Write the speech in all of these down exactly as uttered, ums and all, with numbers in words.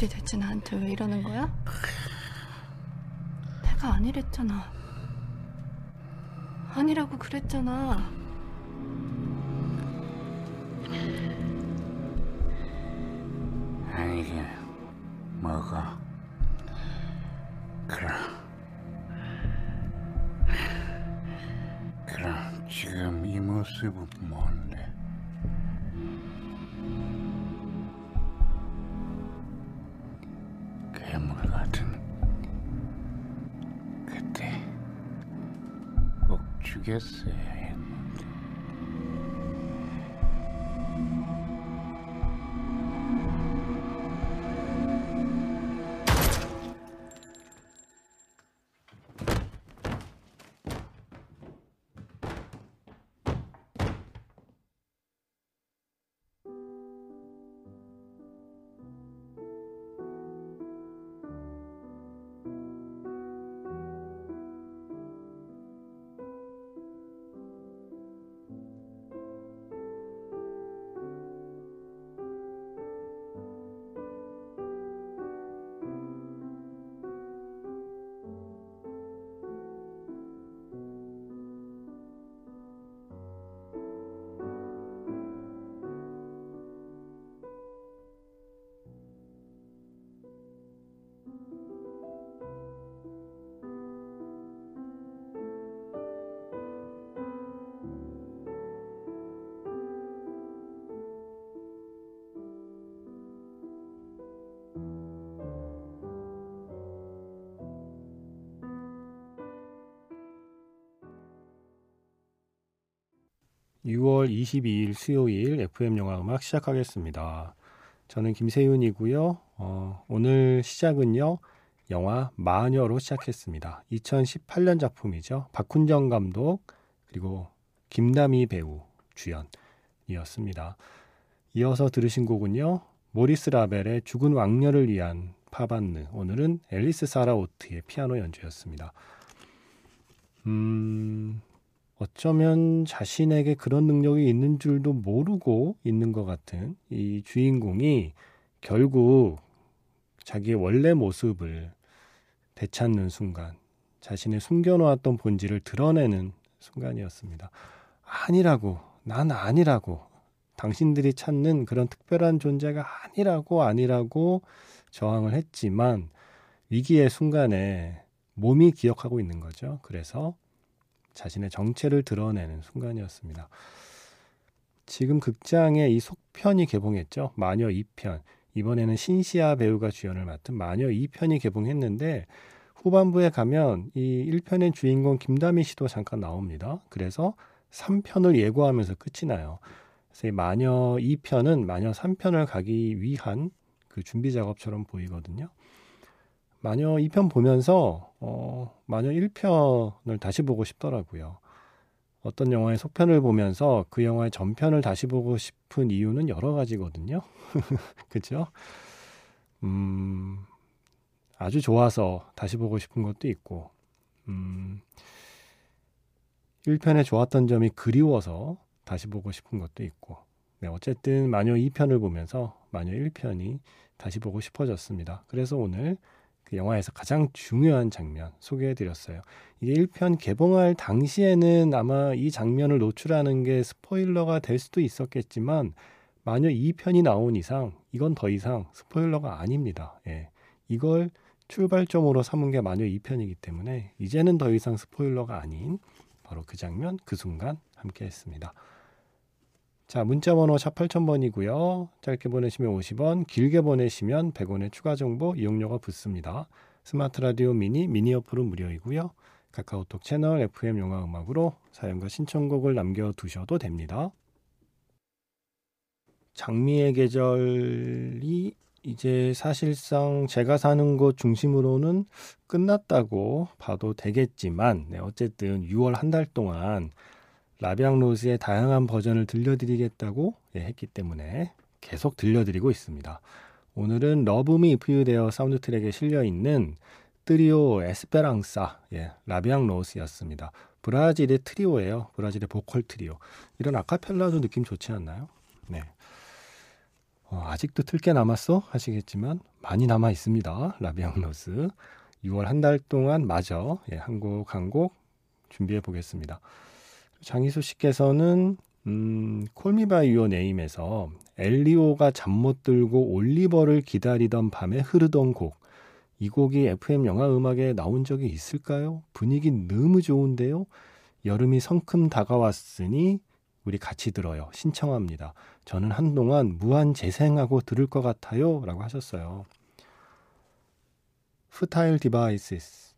근데 대체 나한테 왜 이러는 거야? 내가 아니랬잖아. 아니라고 그랬잖아. 아니긴 뭐가. 그럼 그럼 지금 이 모습은 뭔데? 괴물 같은 그때 꼭 죽였어야 했는데. 유월 이십이일 수요일 에프엠 영화음악 시작하겠습니다. 저는 김세윤이고요. 어, 오늘 시작은요. 영화 마녀로 시작했습니다. 이천십팔년 작품이죠. 박훈정 감독 그리고 김다미 배우 주연이었습니다. 이어서 들으신 곡은요. 모리스 라벨의 죽은 왕녀를 위한 파반느, 오늘은 앨리스 사라오트의 피아노 연주였습니다. 음... 어쩌면 자신에게 그런 능력이 있는 줄도 모르고 있는 것 같은 이 주인공이 결국 자기의 원래 모습을 되찾는 순간, 자신의 숨겨놓았던 본질을 드러내는 순간이었습니다. 아니라고, 난 아니라고, 당신들이 찾는 그런 특별한 존재가 아니라고 아니라고 저항을 했지만 위기의 순간에 몸이 기억하고 있는 거죠. 그래서 자신의 정체를 드러내는 순간이었습니다. 지금 극장에 이 속편이 개봉했죠. 마녀 이 편. 이번에는 신시아 배우가 주연을 맡은 마녀 이 편이 개봉했는데 후반부에 가면 이 일 편의 주인공 김다미 씨도 잠깐 나옵니다. 그래서 삼 편을 예고하면서 끝이 나요. 그래서 이 마녀 이 편은 마녀 삼 편을 가기 위한 그 준비 작업처럼 보이거든요. 마녀 이 편 보면서 어, 마녀 일 편을 다시 보고 싶더라고요. 어떤 영화의 속편을 보면서 그 영화의 전편을 다시 보고 싶은 이유는 여러 가지거든요. 그죠? 음, 아주 좋아서 다시 보고 싶은 것도 있고, 음, 일 편에 좋았던 점이 그리워서 다시 보고 싶은 것도 있고, 네, 어쨌든 마녀 이 편을 보면서 마녀 일 편이 다시 보고 싶어졌습니다. 그래서 오늘 그 영화에서 가장 중요한 장면 소개해드렸어요. 이게 일 편 개봉할 당시에는 아마 이 장면을 노출하는 게 스포일러가 될 수도 있었겠지만 마녀 이 편이 나온 이상 이건 더 이상 스포일러가 아닙니다. 예. 이걸 출발점으로 삼은 게 마녀 이 편이기 때문에 이제는 더 이상 스포일러가 아닌 바로 그 장면, 그 순간 함께했습니다. 자, 문자번호 샵 팔천 번이고요. 짧게 보내시면 오십 원, 길게 보내시면 백 원의 추가 정보 이용료가 붙습니다. 스마트 라디오 미니, 미니 어플은 무료이고요. 카카오톡 채널 에프엠 영화 음악으로 사연과 신청곡을 남겨두셔도 됩니다. 장미의 계절이 이제 사실상 제가 사는 곳 중심으로는 끝났다고 봐도 되겠지만, 네, 어쨌든 유월 한 달 동안 라비앙 로즈의 다양한 버전을 들려드리겠다고 예, 했기 때문에 계속 들려드리고 있습니다. 오늘은 러브 미 이프 유 데어 사운드 트랙에 실려있는 트리오 에스페랑사, 예, 라비앙 로즈였습니다. 브라질의 트리오예요. 브라질의 보컬 트리오. 이런 아카펠라도 느낌 좋지 않나요? 네. 어, 아직도 틀 게 남았어? 하시겠지만 많이 남아 있습니다. 라비앙로스 유월 한 달 동안 마저 예, 한 곡 한 곡 준비해 보겠습니다. 장희수 씨께서는 음, 콜미 바이 유어 네임에서 엘리오가 잠 못 들고 올리버를 기다리던 밤에 흐르던 곡, 이 곡이 에프엠 영화 음악에 나온 적이 있을까요? 분위기 너무 좋은데요. 여름이 성큼 다가왔으니 우리 같이 들어요. 신청합니다. 저는 한동안 무한 재생하고 들을 것 같아요. 라고 하셨어요. Futile Devices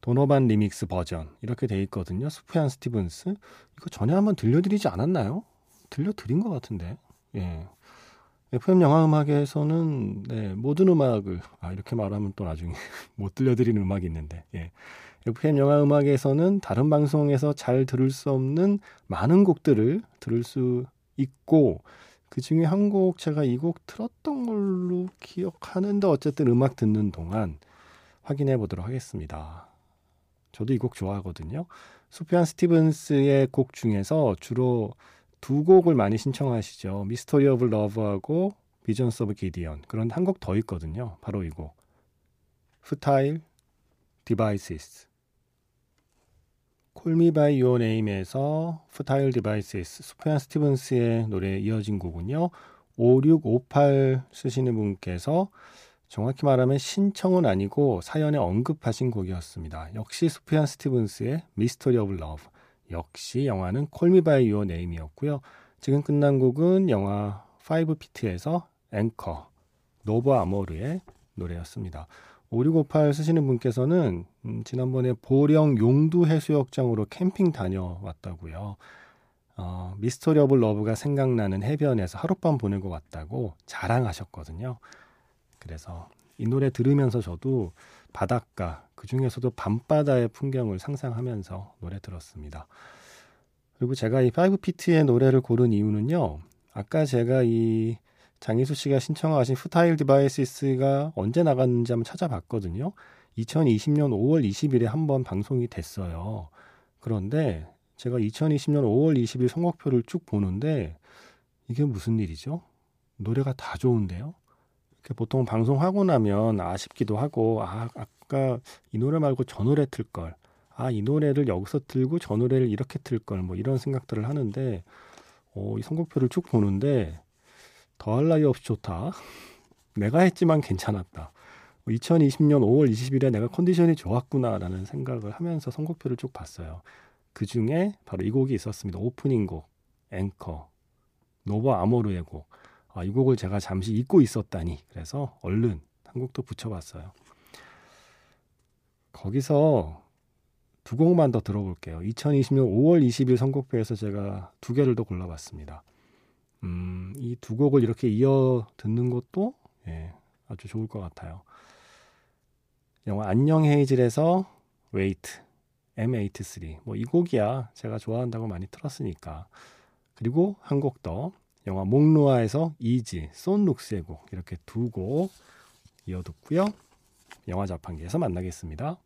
도노반 리믹스 버전 이렇게 돼 있거든요. 수피안 스티븐스 이거 전에 한번 들려드리지 않았나요? 들려드린 것 같은데. 예. 에프엠 영화음악에서는 네, 모든 음악을 아, 이렇게 말하면 또 나중에 못 들려드리는 음악이 있는데 예. 에프엠 영화음악에서는 다른 방송에서 잘 들을 수 없는 많은 곡들을 들을 수 있고 그 중에 한 곡 제가 이 곡 틀었던 걸로 기억하는데 어쨌든 음악 듣는 동안 확인해 보도록 하겠습니다. 저도 이 곡 좋아하거든요. 수피안 스티븐스의 곡 중에서 주로 두 곡을 많이 신청하시죠. 미스터리 오브 러브하고 비전스 오브 기디언. 그런 한 곡 더 있거든요. 바로 이 곡. Futile Devices. Call Me By Your Name에서 Futile Devices. 수피안 스티븐스의 노래에 이어진 곡은요. 오육오팔 쓰시는 분께서 정확히 말하면 신청은 아니고 사연에 언급하신 곡이었습니다. 역시 수피안 스티븐스의 미스터리 오브 러브. 역시 영화는 Call Me By Your Name이었고요. 지금 끝난 곡은 영화 파이브 피트에서 앵커, 노버 아모르의 노래였습니다. 오육오팔 쓰시는 분께서는 음, 지난번에 보령 용두 해수욕장으로 캠핑 다녀왔다고요. 어, 미스터리 오브 러브가 생각나는 해변에서 하룻밤 보내고 왔다고 자랑하셨거든요. 그래서 이 노래 들으면서 저도 바닷가, 그 중에서도 밤바다의 풍경을 상상하면서 노래 들었습니다. 그리고 제가 이 파이브 피트의 노래를 고른 이유는요. 아까 제가 이 장희수 씨가 신청하신 후타일 디바이시스가 언제 나갔는지 한번 찾아봤거든요. 이천이십 년 오월 이십일에 한번 방송이 됐어요. 그런데 제가 이천이십 년 오월 이십일 선곡표를 쭉 보는데 이게 무슨 일이죠? 노래가 다 좋은데요? 보통 방송하고 나면 아쉽기도 하고 아, 아까 이 노래 말고 저 노래 틀걸 아, 이 노래를 여기서 틀고 저 노래를 이렇게 틀걸 뭐 이런 생각들을 하는데 어, 이 선곡표를 쭉 보는데 더할 나위 없이 좋다 내가 했지만 괜찮았다 이천이십 년 오월 이십일에 내가 컨디션이 좋았구나 라는 생각을 하면서 선곡표를 쭉 봤어요. 그 중에 바로 이 곡이 있었습니다. 오프닝 곡 앵커 노버 아모르의 곡 아, 이 곡을 제가 잠시 잊고 있었다니 그래서 얼른 한 곡도 붙여봤어요. 거기서 두 곡만 더 들어볼게요. 이천이십 년 오월 이십일 선곡표에서 제가 두 개를 더 골라봤습니다. 음, 이 두 곡을 이렇게 이어 듣는 것도 예, 아주 좋을 것 같아요. 영화 안녕 헤이즐에서 웨이트 엠 에이티쓰리 뭐 이 곡이야 제가 좋아한다고 많이 틀었으니까. 그리고 한 곡 더 영화 목루아에서 이지, 손룩스의 곡 이렇게 두 곡 이어듣고요. 영화 자판기에서 만나겠습니다.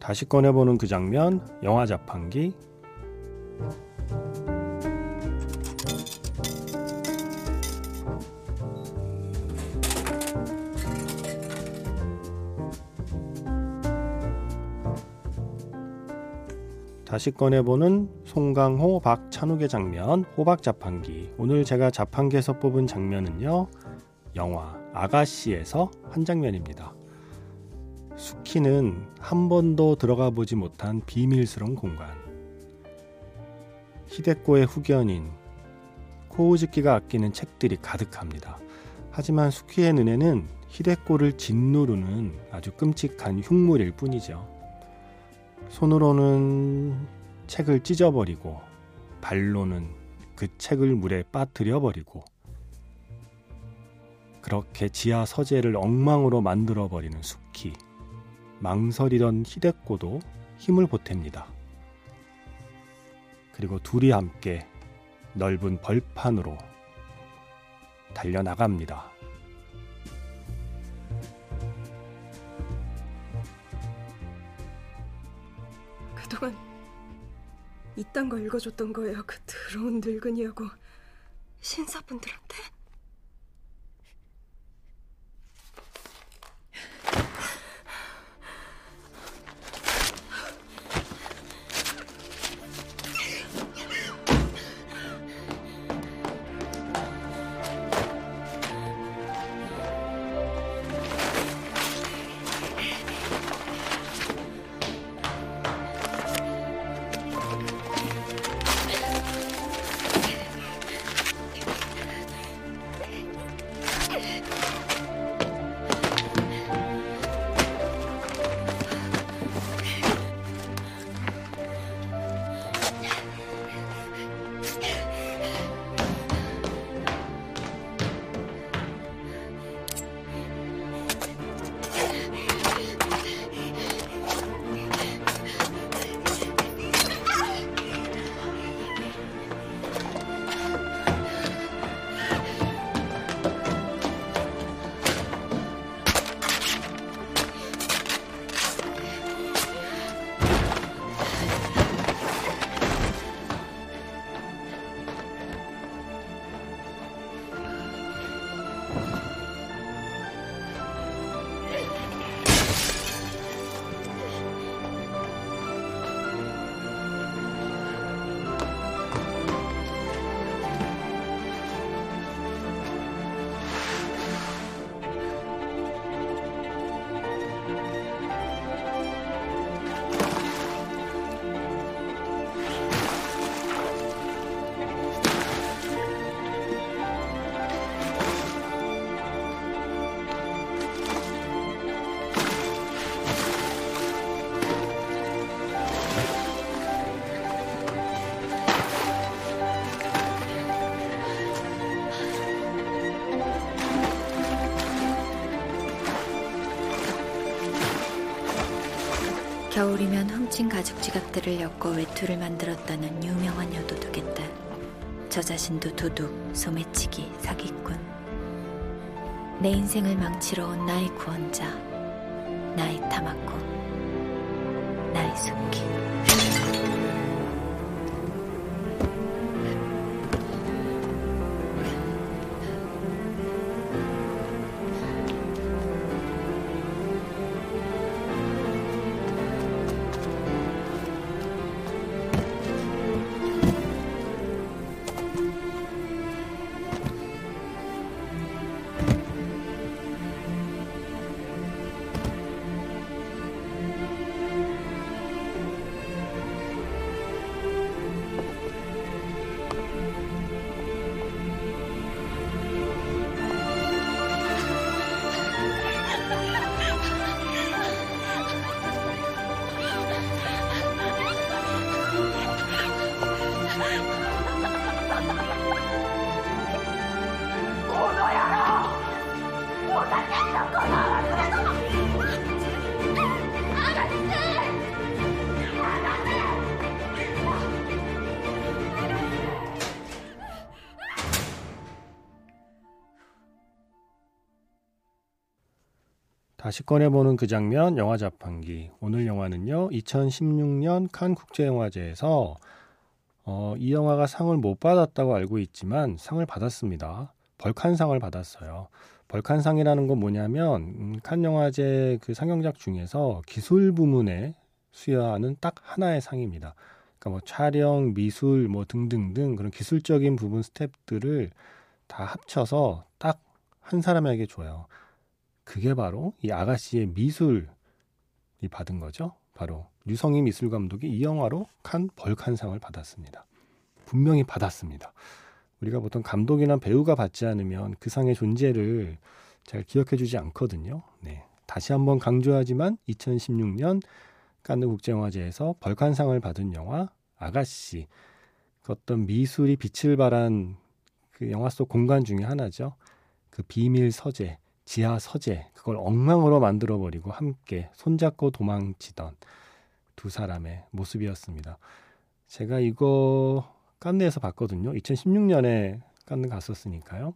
다시 꺼내보는 그 장면, 영화 자판기 다시 꺼내보는 송강호, 박찬욱의 장면, 호박자판기. 오늘 제가 자판기에서 뽑은 장면은요. 영화 아가씨에서 한 장면입니다. 수키는 한 번도 들어가 보지 못한 비밀스러운 공간. 히데코의 후견인, 코우즈키가 아끼는 책들이 가득합니다. 하지만 수키의 눈에는 히데코를 짓누르는 아주 끔찍한 흉물일 뿐이죠. 손으로는 책을 찢어버리고 발로는 그 책을 물에 빠뜨려버리고 그렇게 지하 서재를 엉망으로 만들어버리는 숙희 망설이던 히데코도 힘을 보탭니다. 그리고 둘이 함께 넓은 벌판으로 달려나갑니다. 이딴 거 읽어줬던 거예요, 그 더러운 늙은이하고 신사분들한테? 겨울이면 훔친 가죽 지갑들을 엮어 외투를 만들었다는 유명한 여도둑이다. 저 자신도 도둑, 소매치기, 사기꾼. 내 인생을 망치러 온 나의 구원자, 나의 타마코, 나의 숙기. 다시 꺼내보는 그 장면, 영화 자판기. 오늘 영화는요, 이천십육 년 칸 국제영화제에서 어, 이 영화가 상을 못 받았다고 알고 있지만 상을 받았습니다. 벌칸상을 받았어요. 벌칸상이라는 건 뭐냐면 음, 칸 영화제 그 상영작 중에서 기술 부문에 수여하는 딱 하나의 상입니다. 그러니까 뭐 촬영, 미술, 뭐 등등등 그런 기술적인 부분 스텝들을 다 합쳐서 딱 한 사람에게 줘요. 그게 바로 이 아가씨의 미술이 받은 거죠. 바로 류성희 미술감독이 이 영화로 칸 벌칸상을 받았습니다. 분명히 받았습니다. 우리가 보통 감독이나 배우가 받지 않으면 그 상의 존재를 잘 기억해주지 않거든요. 네, 다시 한번 강조하지만 이천십육 년 칸느 국제영화제에서 벌칸상을 받은 영화 아가씨. 그 어떤 미술이 빛을 발한 그 영화 속 공간 중에 하나죠. 그 비밀 서재. 지하 서재, 그걸 엉망으로 만들어버리고 함께 손잡고 도망치던 두 사람의 모습이었습니다. 제가 이거 칸느에서 봤거든요. 이천십육 년에 칸느 갔었으니까요.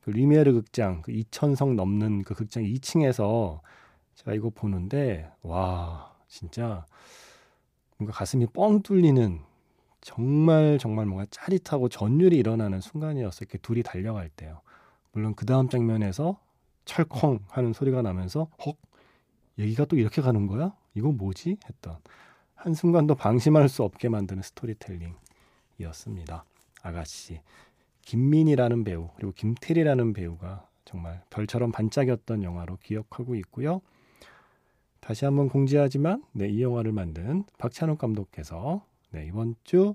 그 리메르 극장, 그 이천 석 넘는 그 극장 이 층에서 제가 이거 보는데 와, 진짜 뭔가 가슴이 뻥 뚫리는 정말 정말 뭔가 짜릿하고 전율이 일어나는 순간이었어요. 이렇게 둘이 달려갈 때요. 물론 그 다음 장면에서 철컹 하는 소리가 나면서 헉, 얘기가 또 이렇게 가는 거야? 이건 뭐지? 했던 한순간도 방심할 수 없게 만드는 스토리텔링이었습니다. 아가씨, 김민희라는 배우 그리고 김태리라는 배우가 정말 별처럼 반짝였던 영화로 기억하고 있고요. 다시 한번 공지하지만 네, 이 영화를 만든 박찬욱 감독께서 네, 이번 주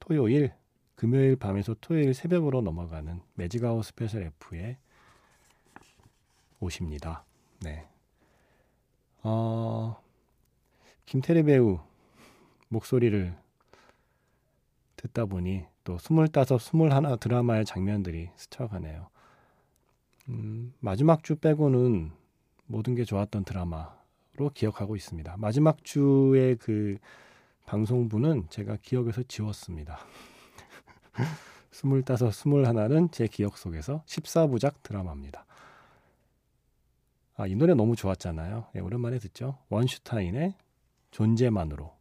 토요일, 금요일 밤에서 토요일 새벽으로 넘어가는 매직아웃 스페셜 F에 오십니다. 네, 어, 김태리 배우 목소리를 듣다 보니 또 스물다섯, 스물하나 드라마의 장면들이 스쳐가네요. 음, 마지막 주 빼고는 모든 게 좋았던 드라마로 기억하고 있습니다. 마지막 주의 그 방송분은 제가 기억에서 지웠습니다. 스물다섯, 스물하나는 제 기억 속에서 십사 부작 드라마입니다. 아, 이 노래 너무 좋았잖아요. 예, 오랜만에 듣죠. 원슈타인의 존재만으로.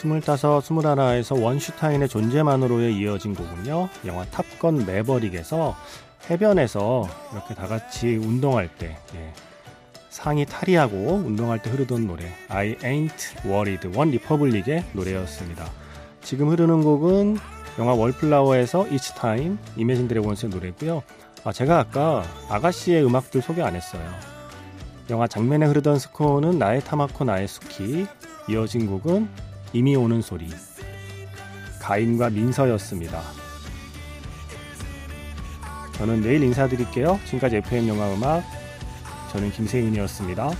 스물다섯, 스물하나에서 원슈타인의 존재만으로에 이어진 곡은요, 영화 탑건 매버릭에서 해변에서 이렇게 다 같이 운동할 때 예, 상의 탈의하고 운동할 때 흐르던 노래 I Ain't Worried, One Republic의 노래였습니다. 지금 흐르는 곡은 영화 월플라워에서 It's Time, 이매진 드래곤스의 노래고요. 아, 제가 아까 아가씨의 음악들 소개 안 했어요. 영화 장면에 흐르던 스코어는 나의 타마코 나의 스키, 이어진 곡은 이미 오는 소리, 가인과 민서였습니다. 저는 내일 인사드릴게요. 지금까지 에프엠 영화음악, 저는 김세윤이었습니다.